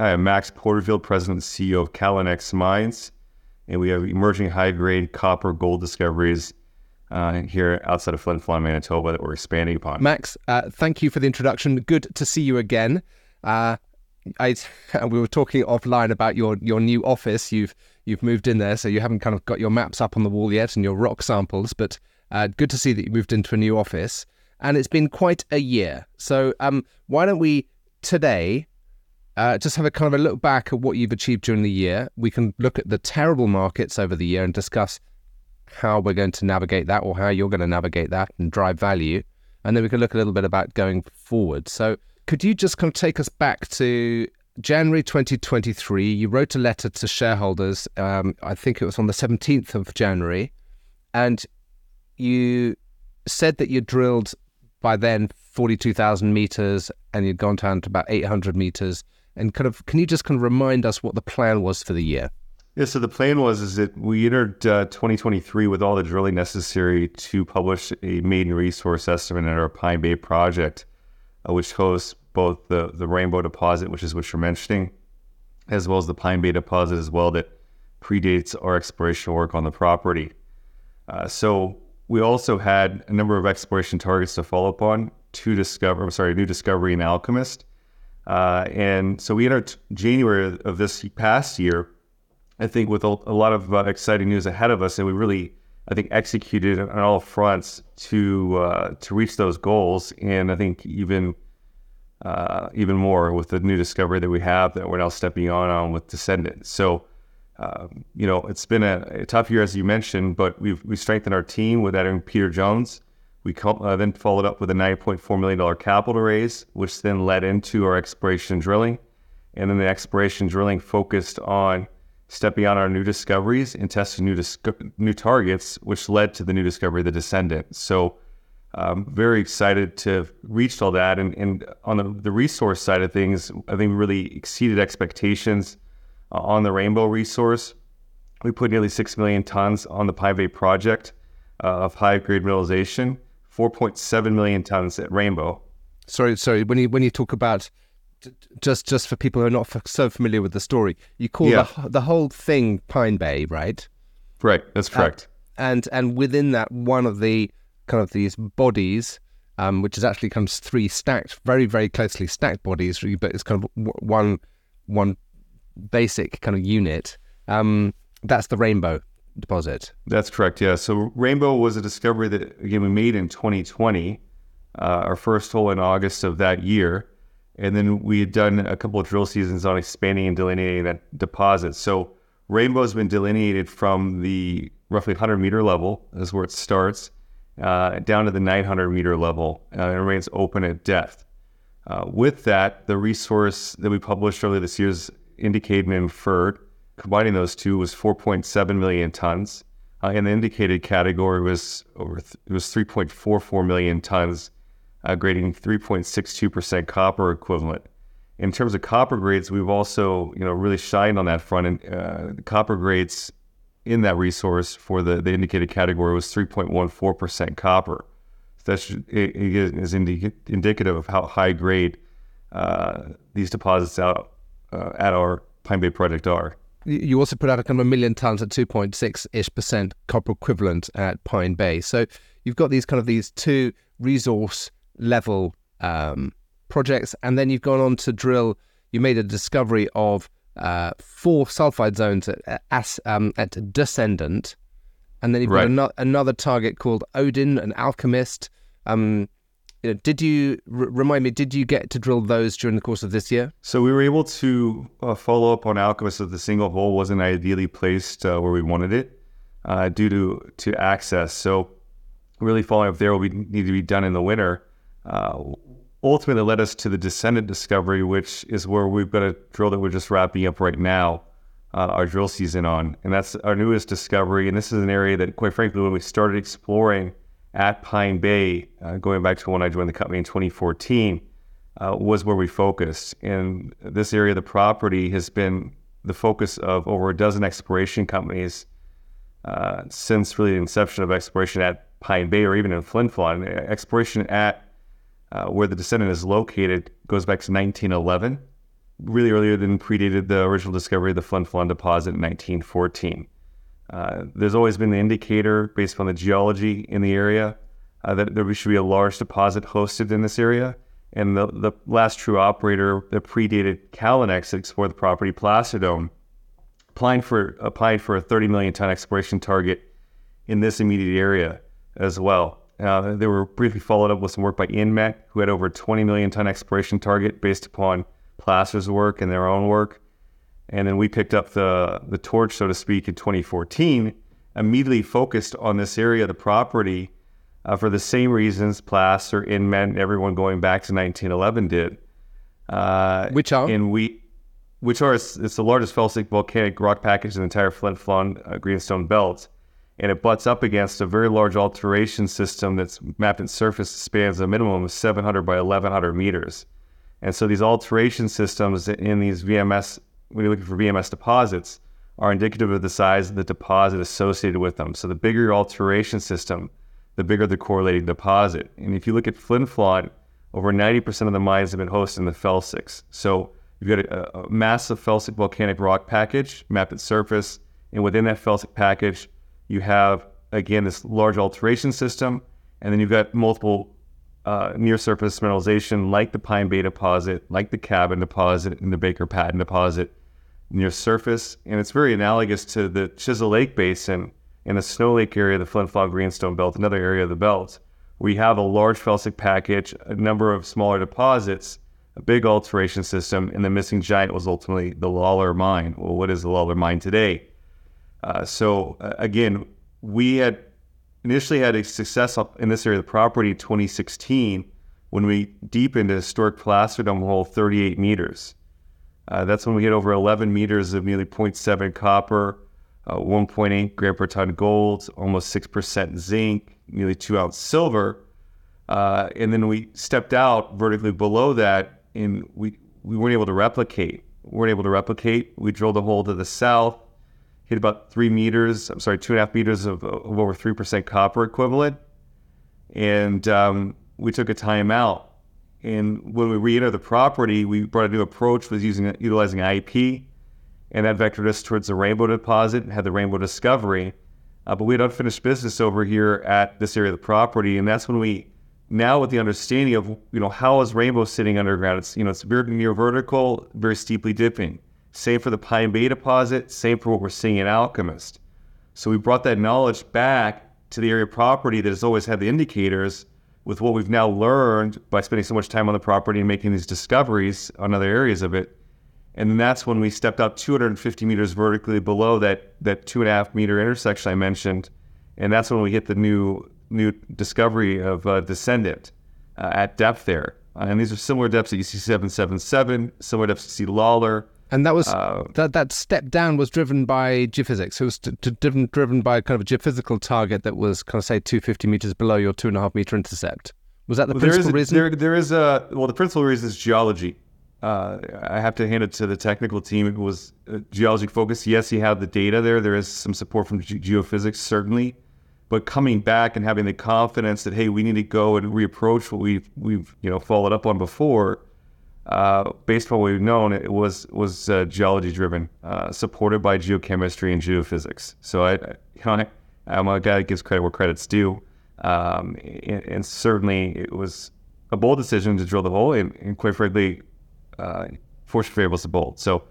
Hi, I'm Max Porterfield, President and CEO of Callinex Mines, and we have emerging high-grade copper gold discoveries here outside of Flin Flon, Manitoba, that we're expanding upon. Max, thank you for the introduction. Good to see you again. We were talking offline about your new office. You've moved in there, so you haven't kind of got your maps up on the wall yet and your rock samples, but good to see that you moved into a new office. And it's been quite a year. So why don't we today just have a kind of a look back at what you've achieved during the year. We can look at the terrible markets over the year and discuss how we're going to navigate that, or how you're going to navigate that and drive value. And then we can look a little bit about going forward. So could you just kind of take us back to January 2023? You wrote a letter to shareholders. I think it was on the 17th of January. And you said that you drilled by then 42,000 meters and you'd gone down to about 800 meters. And kind of, can you just kind of remind us what the plan was for the year? Yeah, so the plan was that we entered 2023 with all the drilling necessary to publish a maiden resource estimate at our Pine Bay project, which hosts both the Rainbow Deposit, which is what you're mentioning, as well as the Pine Bay Deposit as well, that predates our exploration work on the property. So we also had a number of exploration targets to follow upon to discover, new discovery in Alchemist. And so we entered January of this past year, I think, with a lot of exciting news ahead of us, and we really, I think, executed on all fronts to reach those goals. And I think even more with the new discovery that we have that we're now stepping on with Descendant. So, it's been a tough year, as you mentioned, but we strengthened our team with adding Peter Jones. We then followed up with a $9.4 million capital raise, which then led into our exploration drilling. And then the exploration drilling focused on stepping on our new discoveries and testing new targets, which led to the new discovery of the Descendant. So I'm very excited to have reached all that. And on the resource side of things, I think we really exceeded expectations on the Rainbow resource. We put nearly 6 million tons on the Pine Bay project of high-grade mineralization, 4.7 million tons at Rainbow. Sorry. When you talk about, just for people who are not so familiar with the story, you call the whole thing Pine Bay, right? Right, that's correct. And within that, one of the kind of these bodies, which is actually kind of three stacked, very, very closely stacked bodies, but it's kind of one basic kind of unit. That's the Rainbow Deposit. That's correct, yeah. So Rainbow was a discovery that, again, we made in 2020, our first hole in August of that year. And then we had done a couple of drill seasons on expanding and delineating that deposit. So Rainbow has been delineated from the roughly 100-meter level, is where it starts, down to the 900-meter level, and it remains open at depth. With that, the resource that we published earlier this year's indicated and inferred, combining those two, was 4.7 million tons. And the indicated category was it was 3.44 million tons, grading 3.62% copper equivalent. In terms of copper grades, we've also, really shined on that front. And the copper grades in that resource for the indicated category was 3.14% copper. So that is indicative of how high grade these deposits out at our Pine Bay project are. You also put out a kind of 1 million tons at 2.6% copper equivalent at Pine Bay. So you've got these kind of these two resource level projects, and then you've gone on to drill. You made a discovery of 4 sulfide zones at Descendant, and then you've got another target called Odin and Alchemist. Remind me, did you get to drill those during the course of this year? So we were able to follow up on Alchemist. So the single hole wasn't ideally placed where we wanted it due to access. So really following up there will need to be done in the winter. Ultimately led us to the Descendant discovery, which is where we've got a drill that we're just wrapping up right now, our drill season on. And that's our newest discovery. And this is an area that, quite frankly, when we started exploring at Pine Bay, going back to when I joined the company in 2014, was where we focused. And this area of the property has been the focus of over a dozen exploration companies since really the inception of exploration at Pine Bay, or even in Flin Flon. Exploration at where the Descendant is located goes back to 1911. really earlier than predated the original discovery of the Flin Flon Deposit in 1914. There's always been the indicator, based on the geology in the area, that there should be a large deposit hosted in this area. And the last true operator that predated Callinex that explored the property, Placer Dome, applied for a 30 million ton exploration target in this immediate area as well. They were briefly followed up with some work by Inmet, who had over a 20 million ton exploration target based upon Placer's work and their own work. And then we picked up the torch, so to speak, in 2014, immediately focused on this area of the property for the same reasons Placer, Inmet, and everyone going back to 1911 did. It's the largest felsic volcanic rock package in the entire Flin Flon greenstone belt. And it butts up against a very large alteration system that's mapped its surface spans a minimum of 700 by 1100 meters. And so these alteration systems in these VMS, when you're looking for VMS deposits, are indicative of the size of the deposit associated with them. So the bigger your alteration system, the bigger the correlating deposit. And if you look at Flin Flon, over 90% of the mines have been hosted in the felsics. So you've got a massive felsic volcanic rock package, mapped its surface, and within that felsic package, you have, again, this large alteration system, and then you've got multiple near-surface mineralization like the Pine Bay deposit, like the Cabin deposit, and the Baker Patton deposit near surface. And it's very analogous to the Chisel Lake Basin and the Snow Lake area, the Flin Flon Greenstone Belt, another area of the belt. We have a large felsic package, a number of smaller deposits, a big alteration system, and the missing giant was ultimately the Lawler Mine. Well, what is the Lawler Mine today? Again, we had initially had a success in this area of the property in 2016 when we deepened a historic Placer Dome hole 38 meters. That's when we hit over 11 meters of nearly 0.7 copper, 1.8 gram per ton gold, almost 6% zinc, nearly 2 ounce silver. And then we stepped out vertically below that, and we weren't able to replicate. We drilled a hole to the south, hit about 2.5 meters of over 3% copper equivalent. And we took a time out. And when we re-entered the property, we brought a new approach, was utilizing IP. And that vectored us towards the Rainbow Deposit and had the Rainbow Discovery. But we had unfinished business over here at this area of the property. And that's when we, now with the understanding of, how is Rainbow sitting underground? It's, it's very near vertical, very steeply dipping. Same for the Pine Bay deposit, same for what we're seeing in Alchemist. So we brought that knowledge back to the area of property that has always had the indicators with what we've now learned by spending so much time on the property and making these discoveries on other areas of it. And then that's when we stepped out 250 meters vertically below that 2.5 meter intersection I mentioned. And that's when we hit the new discovery of Descendant at depth there. And these are similar depths that you see 777, similar depths you see Lawler. And that was that step down was driven by geophysics. It was driven by kind of a geophysical target that was, 250 meters below your 2.5 meter intercept. Was that the principal reason? The principal reason is geology. I have to hand it to the technical team. It was geologic focus. Yes, you have the data there. There is some support from geophysics, certainly. But coming back and having the confidence that, hey, we need to go and reapproach what we've followed up on before, based on what we've known, it was geology driven, supported by geochemistry and geophysics. So I'm a guy that gives credit where credit's due, and certainly it was a bold decision to drill the hole, and quite frankly, fortune favors the bold. So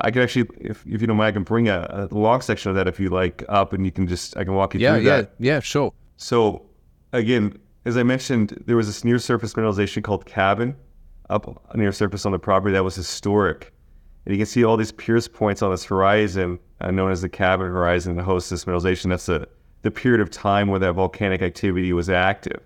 I can actually, if you don't mind, I can bring a long section of that if you like up, and I can walk you through that. Yeah, sure. So again, as I mentioned, there was this near surface mineralization called Cabin up near surface on the property that was historic. And you can see all these pierce points on this horizon, known as the Cabin horizon, that hosts this mineralization. That's the period of time where that volcanic activity was active.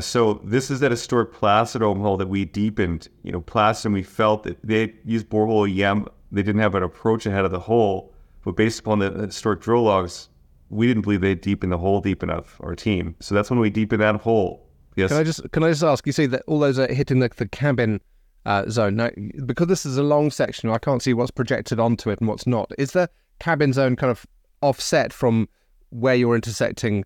So this is that historic Placer Dome hole that we deepened. Placer, we felt that they used borehole EM. They didn't have an approach ahead of the hole, but based upon the historic drill logs, we didn't believe they deepened the hole deep enough, our team. So that's when we deepened that hole. Yes. Can I just ask, you say that all those are hitting the Cabin zone. Now, because this is a long section, I can't see what's projected onto it and what's not. Is the Cabin zone kind of offset from where you're intersecting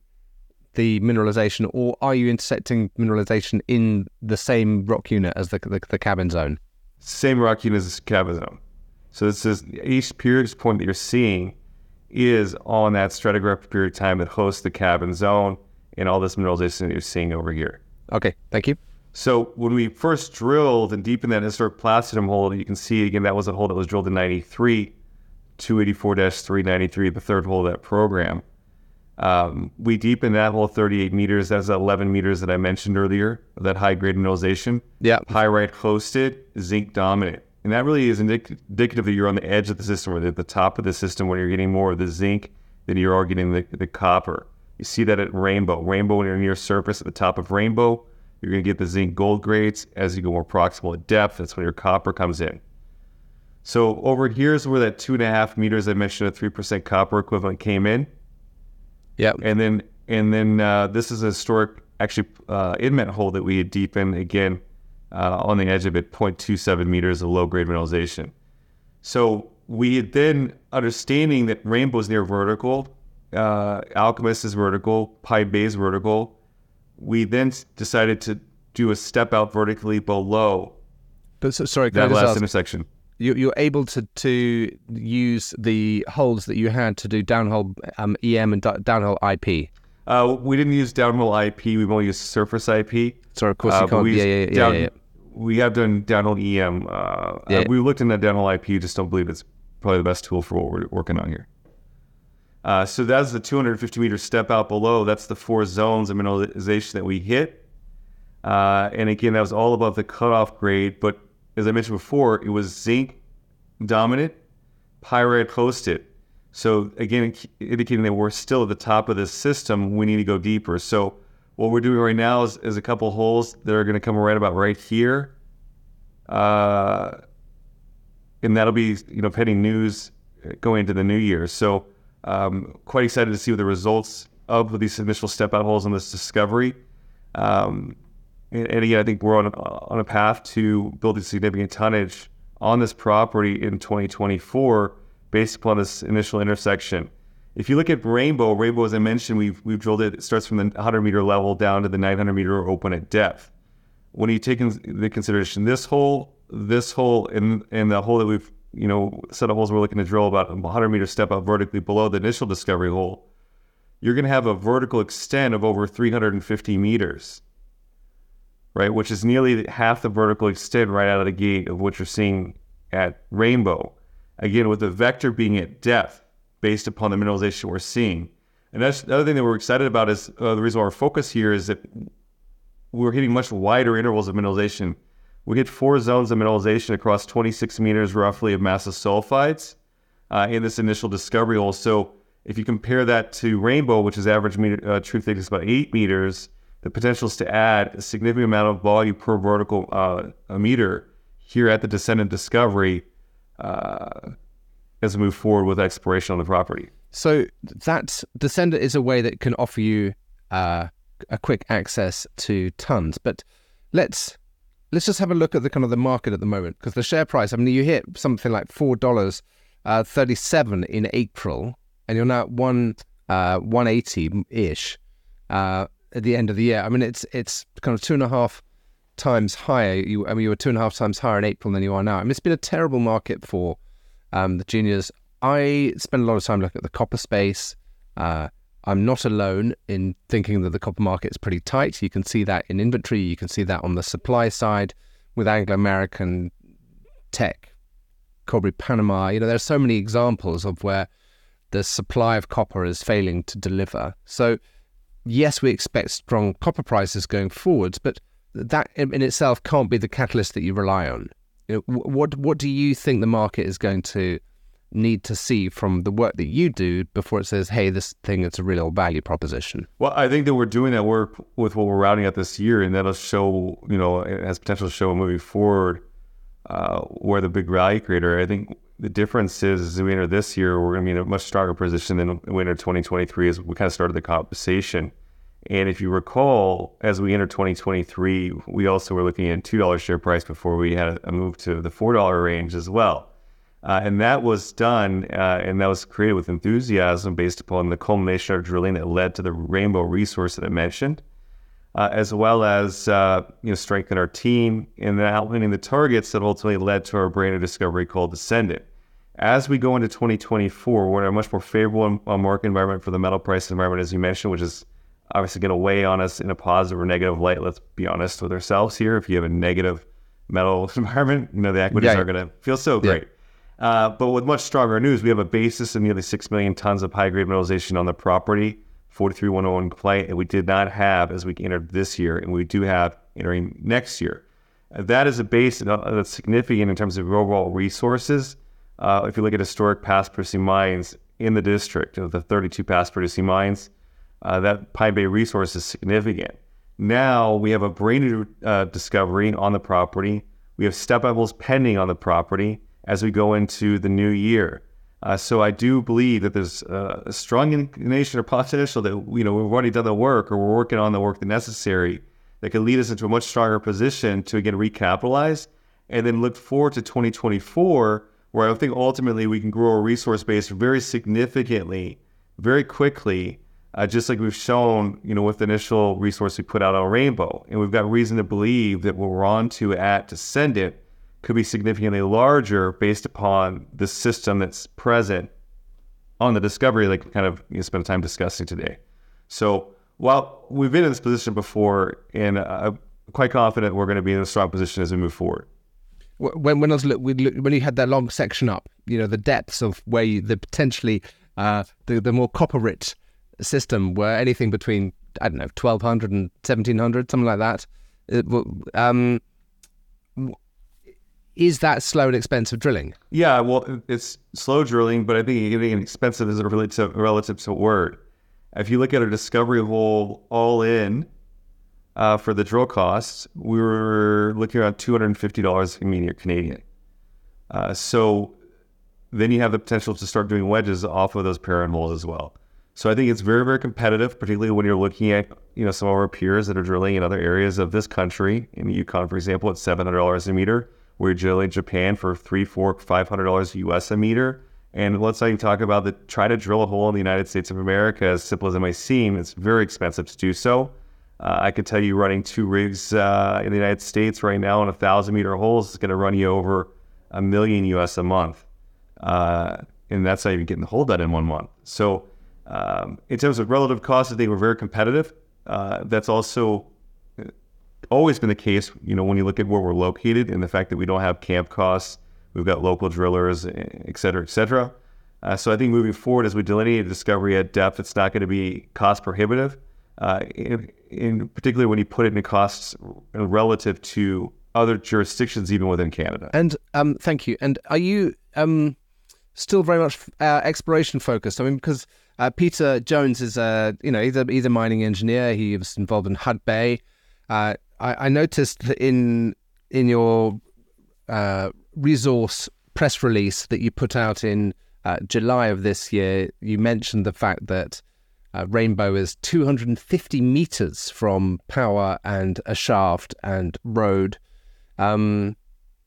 the mineralization, or are you intersecting mineralization in the same rock unit as the Cabin zone? same rockiness as Cabin Zone. So this is each period point that you're seeing is on that stratigraphic period of time that hosts the Cabin Zone and all this mineralization that you're seeing over here. Okay, thank you. So when we first drilled and deepened that historic Placer Dome hole, you can see again that was a hole that was drilled in 93, 284-393, the third hole of that program. We deepened that hole 38 meters. That's 11 meters that I mentioned earlier, that high-grade mineralization. Yeah. Pyrite hosted, zinc dominant. And that really is indicative that you're on the edge of the system or at the top of the system when you're getting more of the zinc than you are getting the copper. You see that at Rainbow. Rainbow, when you're near surface at the top of Rainbow, you're going to get the zinc gold grades. As you go more proximal at depth, that's when your copper comes in. So over here is where that 2.5 meters I mentioned, a 3% copper equivalent came in. Yeah, and then this is a historic, actually, Inmet hole that we had deepened, again, on the edge of it, 0.27 meters of low-grade mineralization. So we had then, understanding that Rainbow's near vertical, Alchemist is vertical, Pine Bay is vertical, we then decided to do a step out vertically below intersection. You're able to use the holes that you had to do downhole EM and downhole IP? We didn't use downhole IP. We've only used surface IP. So, of course, you can't. Yeah. We have done downhole EM. We looked into downhole IP. Just don't believe it's probably the best tool for what we're working on here. So that's the 250-meter step out below. That's the four zones of mineralization that we hit. And, again, that was all above the cutoff grade, but as I mentioned before, it was zinc dominant, pyrite hosted. So again, indicating that we're still at the top of this system, we need to go deeper. So what we're doing right now is a couple holes that are going to come right here. And that'll be, pending news going into the new year. So quite excited to see what the results of these initial step out holes on this discovery. And again, I think we're on a path to building significant tonnage on this property in 2024 based upon this initial intersection. If you look at Rainbow, as I mentioned, we've drilled it. It starts from the 100-meter level down to the 900-meter open at depth. When you take into consideration this hole, and the hole that we've, set of holes we're looking to drill about a 100-meter step out vertically below the initial discovery hole, you're going to have a vertical extent of over 350 meters. Right, which is nearly half the vertical extent right out of the gate of what you're seeing at Rainbow. Again, with the vector being at depth based upon the mineralization we're seeing. And that's the other thing that we're excited about is the reason why our focus here is that we're hitting much wider intervals of mineralization. We hit four zones of mineralization across 26 meters roughly of massive sulfides in this initial discovery hole. So if you compare that to Rainbow, which is average true thickness is about 8 meters, the potential is to add a significant amount of volume per vertical meter here at the Descendant discovery as we move forward with exploration on the property. So that Descendant is a way that can offer you a quick access to tons. But let's just have a look at the kind of the market at the moment, because the share price, you hit something like $4.37 in April, and you're now at $180-ish. At the end of the year, it's kind of 2.5 times higher. You were 2.5 times higher in April than you are now. It's been a terrible market for the juniors. I spend a lot of time looking at the copper space. I'm not alone in thinking that the copper market is pretty tight. You can see that in inventory. You can see that on the supply side with Anglo American, Teck, Cobre Panama. There are so many examples of where the supply of copper is failing to deliver. So yes, we expect strong copper prices going forwards, but that in itself can't be the catalyst that you rely on. What do you think the market is going to need to see from the work that you do before it says, hey, this thing is a real value proposition? Well, I think that we're doing that work with what we're rounding out this year, and that'll show, it has potential to show moving forward where the big value creator. I think the difference is, as we enter this year, we're going to be in a much stronger position than we enter 2023 as we kind of started the conversation. And if you recall, as we enter 2023, we also were looking at $2 share price before we had a move to the $4 range as well. And that was done, and that was created with enthusiasm based upon the culmination of drilling that led to the Rainbow resource that I mentioned. as well as strengthen our team and outlining the targets that ultimately led to our brand new discovery called Descendant. As we go into 2024, we're in a much more favorable market environment for the metal price environment, as you mentioned, which is obviously going to weigh on us in a positive or negative light. Let's be honest with ourselves here. If you have a negative metal environment, the equities aren't going to feel so great. But with much stronger news, we have a basis of nearly 6 million tons of high-grade mineralization on the property, 43-101 clay, and we did not have as we entered this year, and we do have entering next year. That is a base that's significant in terms of overall resources. If you look at historic past producing mines in the district, the 32 past producing mines, that Pine Bay resource is significant. Now we have a brand new discovery on the property. We have step levels pending on the property as we go into the new year. So I do believe that there's a strong inclination or potential that we've already done the work, or we're working on the work that's necessary, that could lead us into a much stronger position to again recapitalize and then look forward to 2024. Where I think ultimately we can grow our resource base very significantly, very quickly, just like we've shown, with the initial resource we put out on Rainbow. And we've got reason to believe that what we're on to at Descendant could be significantly larger based upon the system that's present on the discovery that we kind of spent time discussing today. So while we've been in this position before, and I'm quite confident we're going to be in a strong position as we move forward. When you had that long section up, the depths of where the more copper-rich system were anything between 1,200 and 1,700, something like that. Is that slow and expensive drilling? Yeah, well, it's slow drilling, but I think getting expensive is relative to word. If you look at our discovery hole all in. For the drill costs, we were looking around $250 Canadian. So then you have the potential to start doing wedges off of those parent holes as well. So I think it's very, very competitive, particularly when you're looking at some of our peers that are drilling in other areas of this country. In the Yukon, for example, it's $700 a meter. We're drilling Japan for $300, $400, $500 US a meter. And let's not even talk about try to drill a hole in the United States of America. As simple as it may seem, it's very expensive to do so. I could tell you running two rigs in the United States right now on 1,000-meter holes is going to run you over $1 million US a month. And that's not even getting the hole done in 1 month. So in terms of relative costs, I think we're very competitive. That's also always been the case, when you look at where we're located and the fact that we don't have camp costs. We've got local drillers, et cetera, et cetera. So I think moving forward, as we delineate a discovery at depth, it's not going to be cost prohibitive. In particularly when you put it in costs relative to other jurisdictions, even within Canada. And thank you. And are you still very much exploration focused? I mean, because Peter Jones is he's a mining engineer. He was involved in Hud Bay. I noticed that in your resource press release that you put out in July of this year, you mentioned the fact that Rainbow is 250 meters from power and a shaft and road.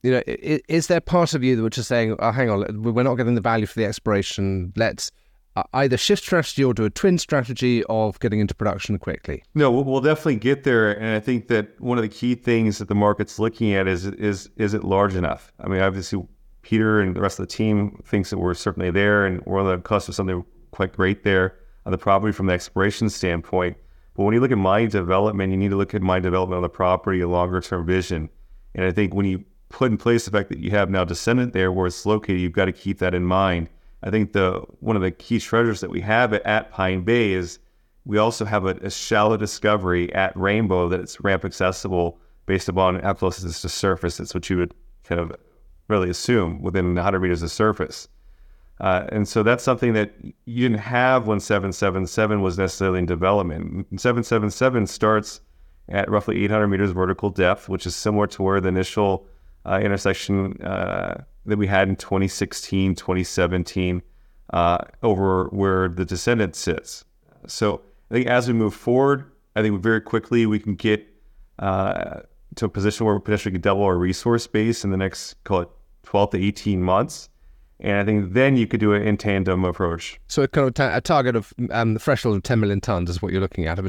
Is there part of you which is saying, "Oh, hang on, we're not getting the value for the exploration. Let's either shift strategy or do a twin strategy of getting into production quickly"? No, we'll definitely get there, and I think that one of the key things that the market's looking at is it large enough? I mean, obviously, Peter and the rest of the team thinks that we're certainly there, and we're on the cusp of something quite great there. On the property from the exploration standpoint. But when you look at mine development, you need to look at mine development on the property, a longer-term vision. And I think when you put in place the fact that you have now Descendant there where it's located, you've got to keep that in mind. I think one of the key treasures that we have at Pine Bay is we also have a shallow discovery at Rainbow that it's ramp accessible based upon how close it is to surface. That's what you would kind of really assume within 100 meters of surface. And so that's something that you didn't have when 777 was necessarily in development. 777 starts at roughly 800 meters vertical depth, which is similar to where the initial intersection that we had in 2016, 2017, over where the Descendant sits. So I think as we move forward, I think very quickly we can get to a position where we potentially could double our resource base in the next, call it 12 to 18 months. And I think then you could do an in tandem approach. So a target of the threshold of 10 million tons is what you're looking at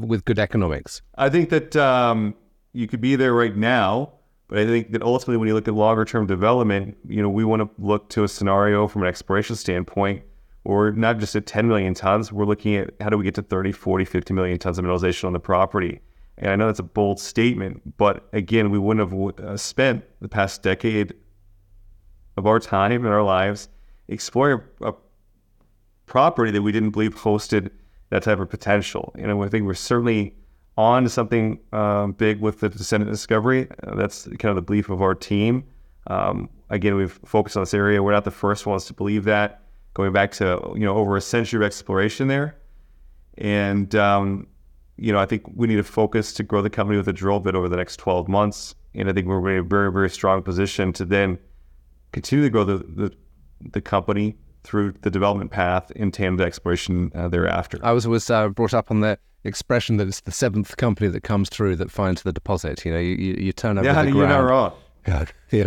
with good economics. I think that you could be there right now, but I think that ultimately when you look at longer term development, we want to look to a scenario from an exploration standpoint, or not just at 10 million tons, we're looking at how do we get to 30, 40, 50 million tons of mineralization on the property. And I know that's a bold statement, but again, we wouldn't have spent the past decade of our time and our lives exploring a property that we didn't believe hosted that type of potential. And I think we're certainly on to something big with the Descendant discovery. That's kind of the belief of our team. Again, we've focused on this area. We're not the first ones to believe that, going back to over a century of exploration there. And I think we need to focus to grow the company with a drill bit over the next 12 months. And I think we're in a very, very strong position to then continue to grow the company through the development path in tandem to exploration thereafter. I was brought up on the expression that it's the seventh company that comes through that finds the deposit. You turn over the ground. Yeah,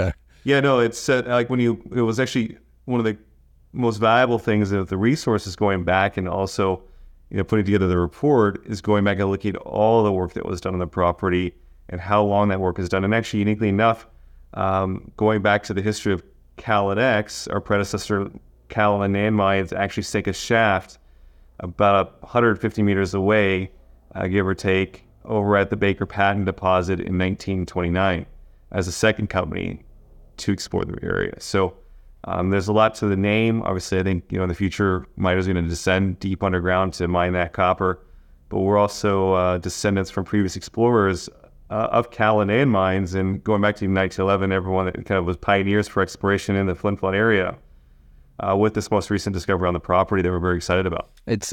you're not wrong. It's like it was actually one of the most valuable things of the resources going back, and also putting together the report is going back and looking at all the work that was done on the property and how long that work is done. And actually, uniquely enough, going back to the history of Callinex, our predecessor, Callan and Anand mines actually sank a shaft about 150 meters away, give or take, over at the Baker Patton deposit in 1929 as the second company to explore the area. So there's a lot to the name. Obviously, I think in the future, miners are going to descend deep underground to mine that copper, but we're also descendants from previous explorers of Callan and Anand mines, and going back to 1911, everyone that kind of was pioneers for exploration in the Flin Flon area. With this most recent discovery on the property that we're very excited about. It's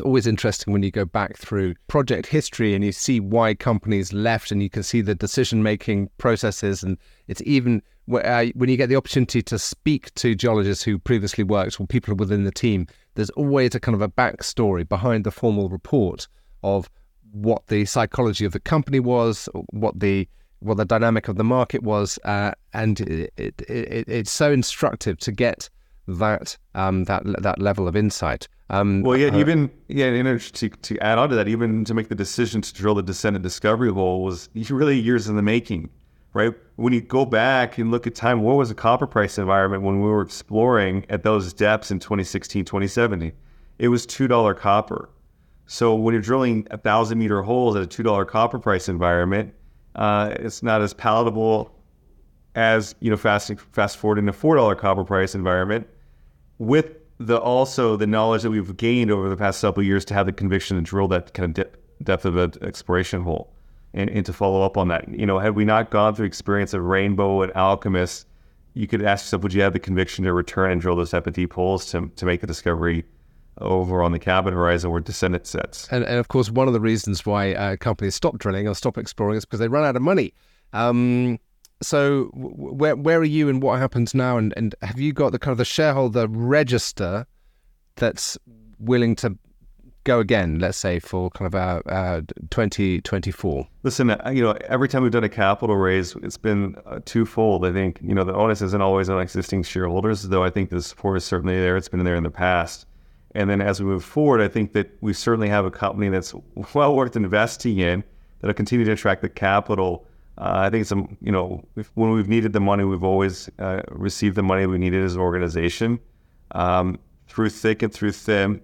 always interesting when you go back through project history and you see why companies left, and you can see the decision-making processes. And it's even when you get the opportunity to speak to geologists who previously worked or people within the team, there's always a kind of a backstory behind the formal report of what the psychology of the company was, what the dynamic of the market was. And it's so instructive to get that level of insight. And interesting to add on to that, even to make the decision to drill the Descendant discovery hole was really years in the making, right? When you go back and look at time, what was the copper price environment when we were exploring at those depths in 2016, 2017? It was $2 copper. So when you're drilling 1,000-meter holes at a $2 copper price environment, it's not as palatable as, fast forward in a $4 copper price environment, with the knowledge that we've gained over the past several years to have the conviction to drill that kind of depth of an exploration hole and to follow up on that. Had we not gone through experience of Rainbow and Alchemist, you could ask yourself, would you have the conviction to return and drill those type of deep holes to make a discovery over on the Cabin horizon where Descendant sets? And of course, one of the reasons why companies stop drilling or stop exploring is because they run out of money. So where are you, and what happens now, and have you got the kind of the shareholder register that's willing to go again, let's say, for kind of 2024? Listen, every time we've done a capital raise, it's been twofold. I think, the onus isn't always on existing shareholders, though I think the support is certainly there. It's been there in the past. And then as we move forward, I think that we certainly have a company that's well worth investing in, that'll continue to attract the capital. I think when we've needed the money, we've always received the money we needed as an organization. Through thick and through thin,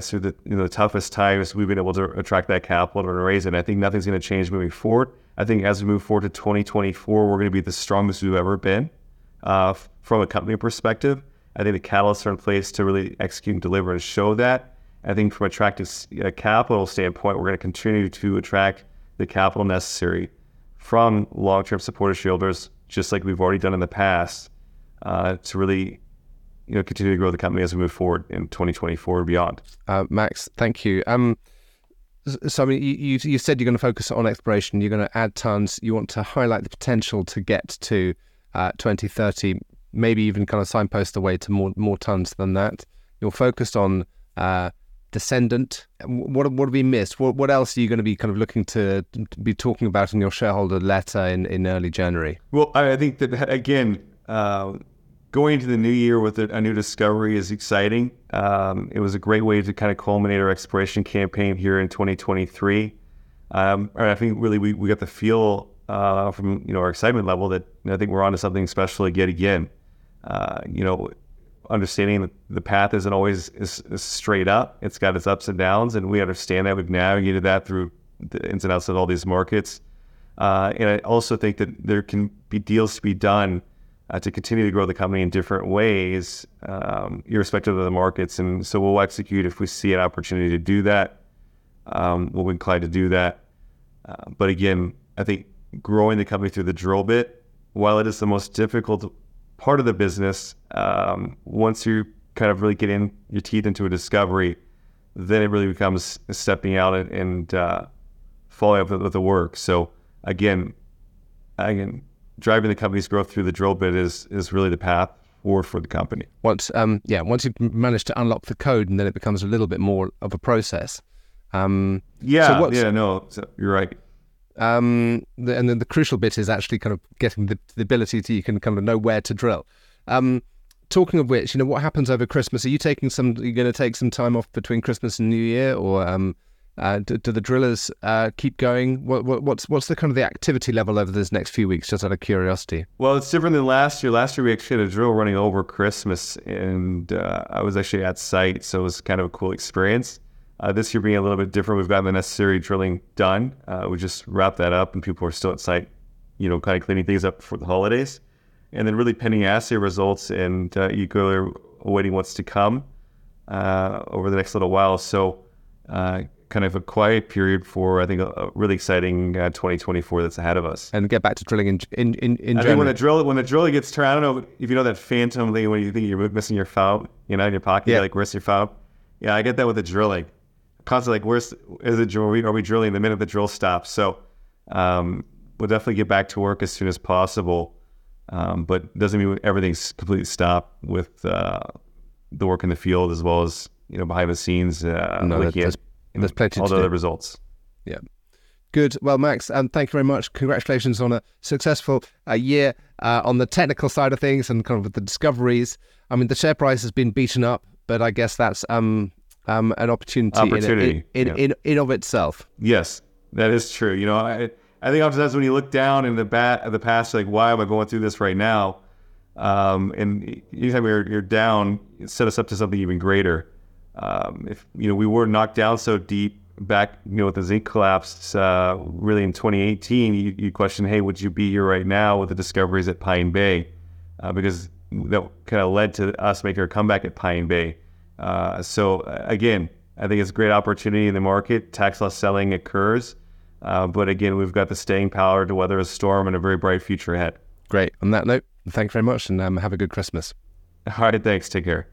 through the toughest times, we've been able to attract that capital and raise it. And I think nothing's going to change moving forward. I think as we move forward to 2024, we're going to be the strongest we've ever been from a company perspective. I think the catalysts are in place to really execute and deliver and show that. I think from attractive capital standpoint, we're going to continue to attract the capital necessary from long-term supporter shareholders, just like we've already done in the past, to really continue to grow the company as we move forward in 2024 and beyond. Max, thank you. You said you're going to focus on exploration, you're going to add tons, you want to highlight the potential to get to 2030, maybe even kind of signpost the way to more tons than that. You're focused on Descendant. What have we missed? What else are you going to be kind of looking to be talking about in your shareholder letter in early January? Well, I think that, again, going into the new year with a new discovery is exciting. It was a great way to kind of culminate our exploration campaign here in 2023. I think really we got the feel from our excitement level that I think we're onto something special yet again. Understanding that the path isn't always is straight up. It's got its ups and downs, and we understand that. We've navigated that through the ins and outs of all these markets. And I also think that there can be deals to be done to continue to grow the company in different ways, irrespective of the markets. And so we'll execute if we see an opportunity to do that. We'll be inclined to do that. But again, I think growing the company through the drill bit, while it is the most difficult part of the business, once you kind of really get in your teeth into a discovery, then it really becomes stepping out and following up with the work. So again, driving the company's growth through the drill bit is really the path forward for the company. Once you manage to unlock the code, and then it becomes a little bit more of a process. So you're right. And then the crucial bit is actually kind of getting the ability to, you can kind of know where to drill. Talking of which, what happens over Christmas? Are you going to take some time off between Christmas and New Year, or do the drillers keep going? What's the kind of the activity level over this next few weeks, just out of curiosity? Well, it's different than last year. Last year we actually had a drill running over Christmas, and I was actually at site, so it was kind of a cool experience. This year being a little bit different, we've gotten the necessary drilling done. We just wrapped that up, and people are still at site, kind of cleaning things up before the holidays. And then really pending assay results and eagerly awaiting what's to come over the next little while. So kind of a quiet period for, I think, a really exciting 2024 that's ahead of us. And get back to drilling in January. I think when the driller gets turned, I don't know if you know that phantom thing when you think you're missing your fob, in your pocket, yeah. You're like, where's your fob? Yeah, I get that with the drilling. Constantly like, are we drilling the minute the drill stops? So we'll definitely get back to work as soon as possible. But doesn't mean everything's completely stopped with the work in the field, as well as behind the scenes. There's plenty to do. All the other results. Yeah. Good. Well, Max, thank you very much. Congratulations on a successful year on the technical side of things and kind of with the discoveries. I mean, the share price has been beaten up, but I guess that's an opportunity. In of itself. Yes, that is true. I think oftentimes when you look down in the past, you're like, why am I going through this right now? And anytime you're down, it set us up to something even greater. If we were knocked down so deep back, with the zinc collapse, really in 2018, you question, hey, would you be here right now with the discoveries at Pine Bay? Because that kind of led to us making our comeback at Pine Bay. So again, I think it's a great opportunity in the market. Tax loss selling occurs. But again, we've got the staying power to weather a storm and a very bright future ahead. Great. On that note, thank you very much, and have a good Christmas. All right. Thanks. Take care.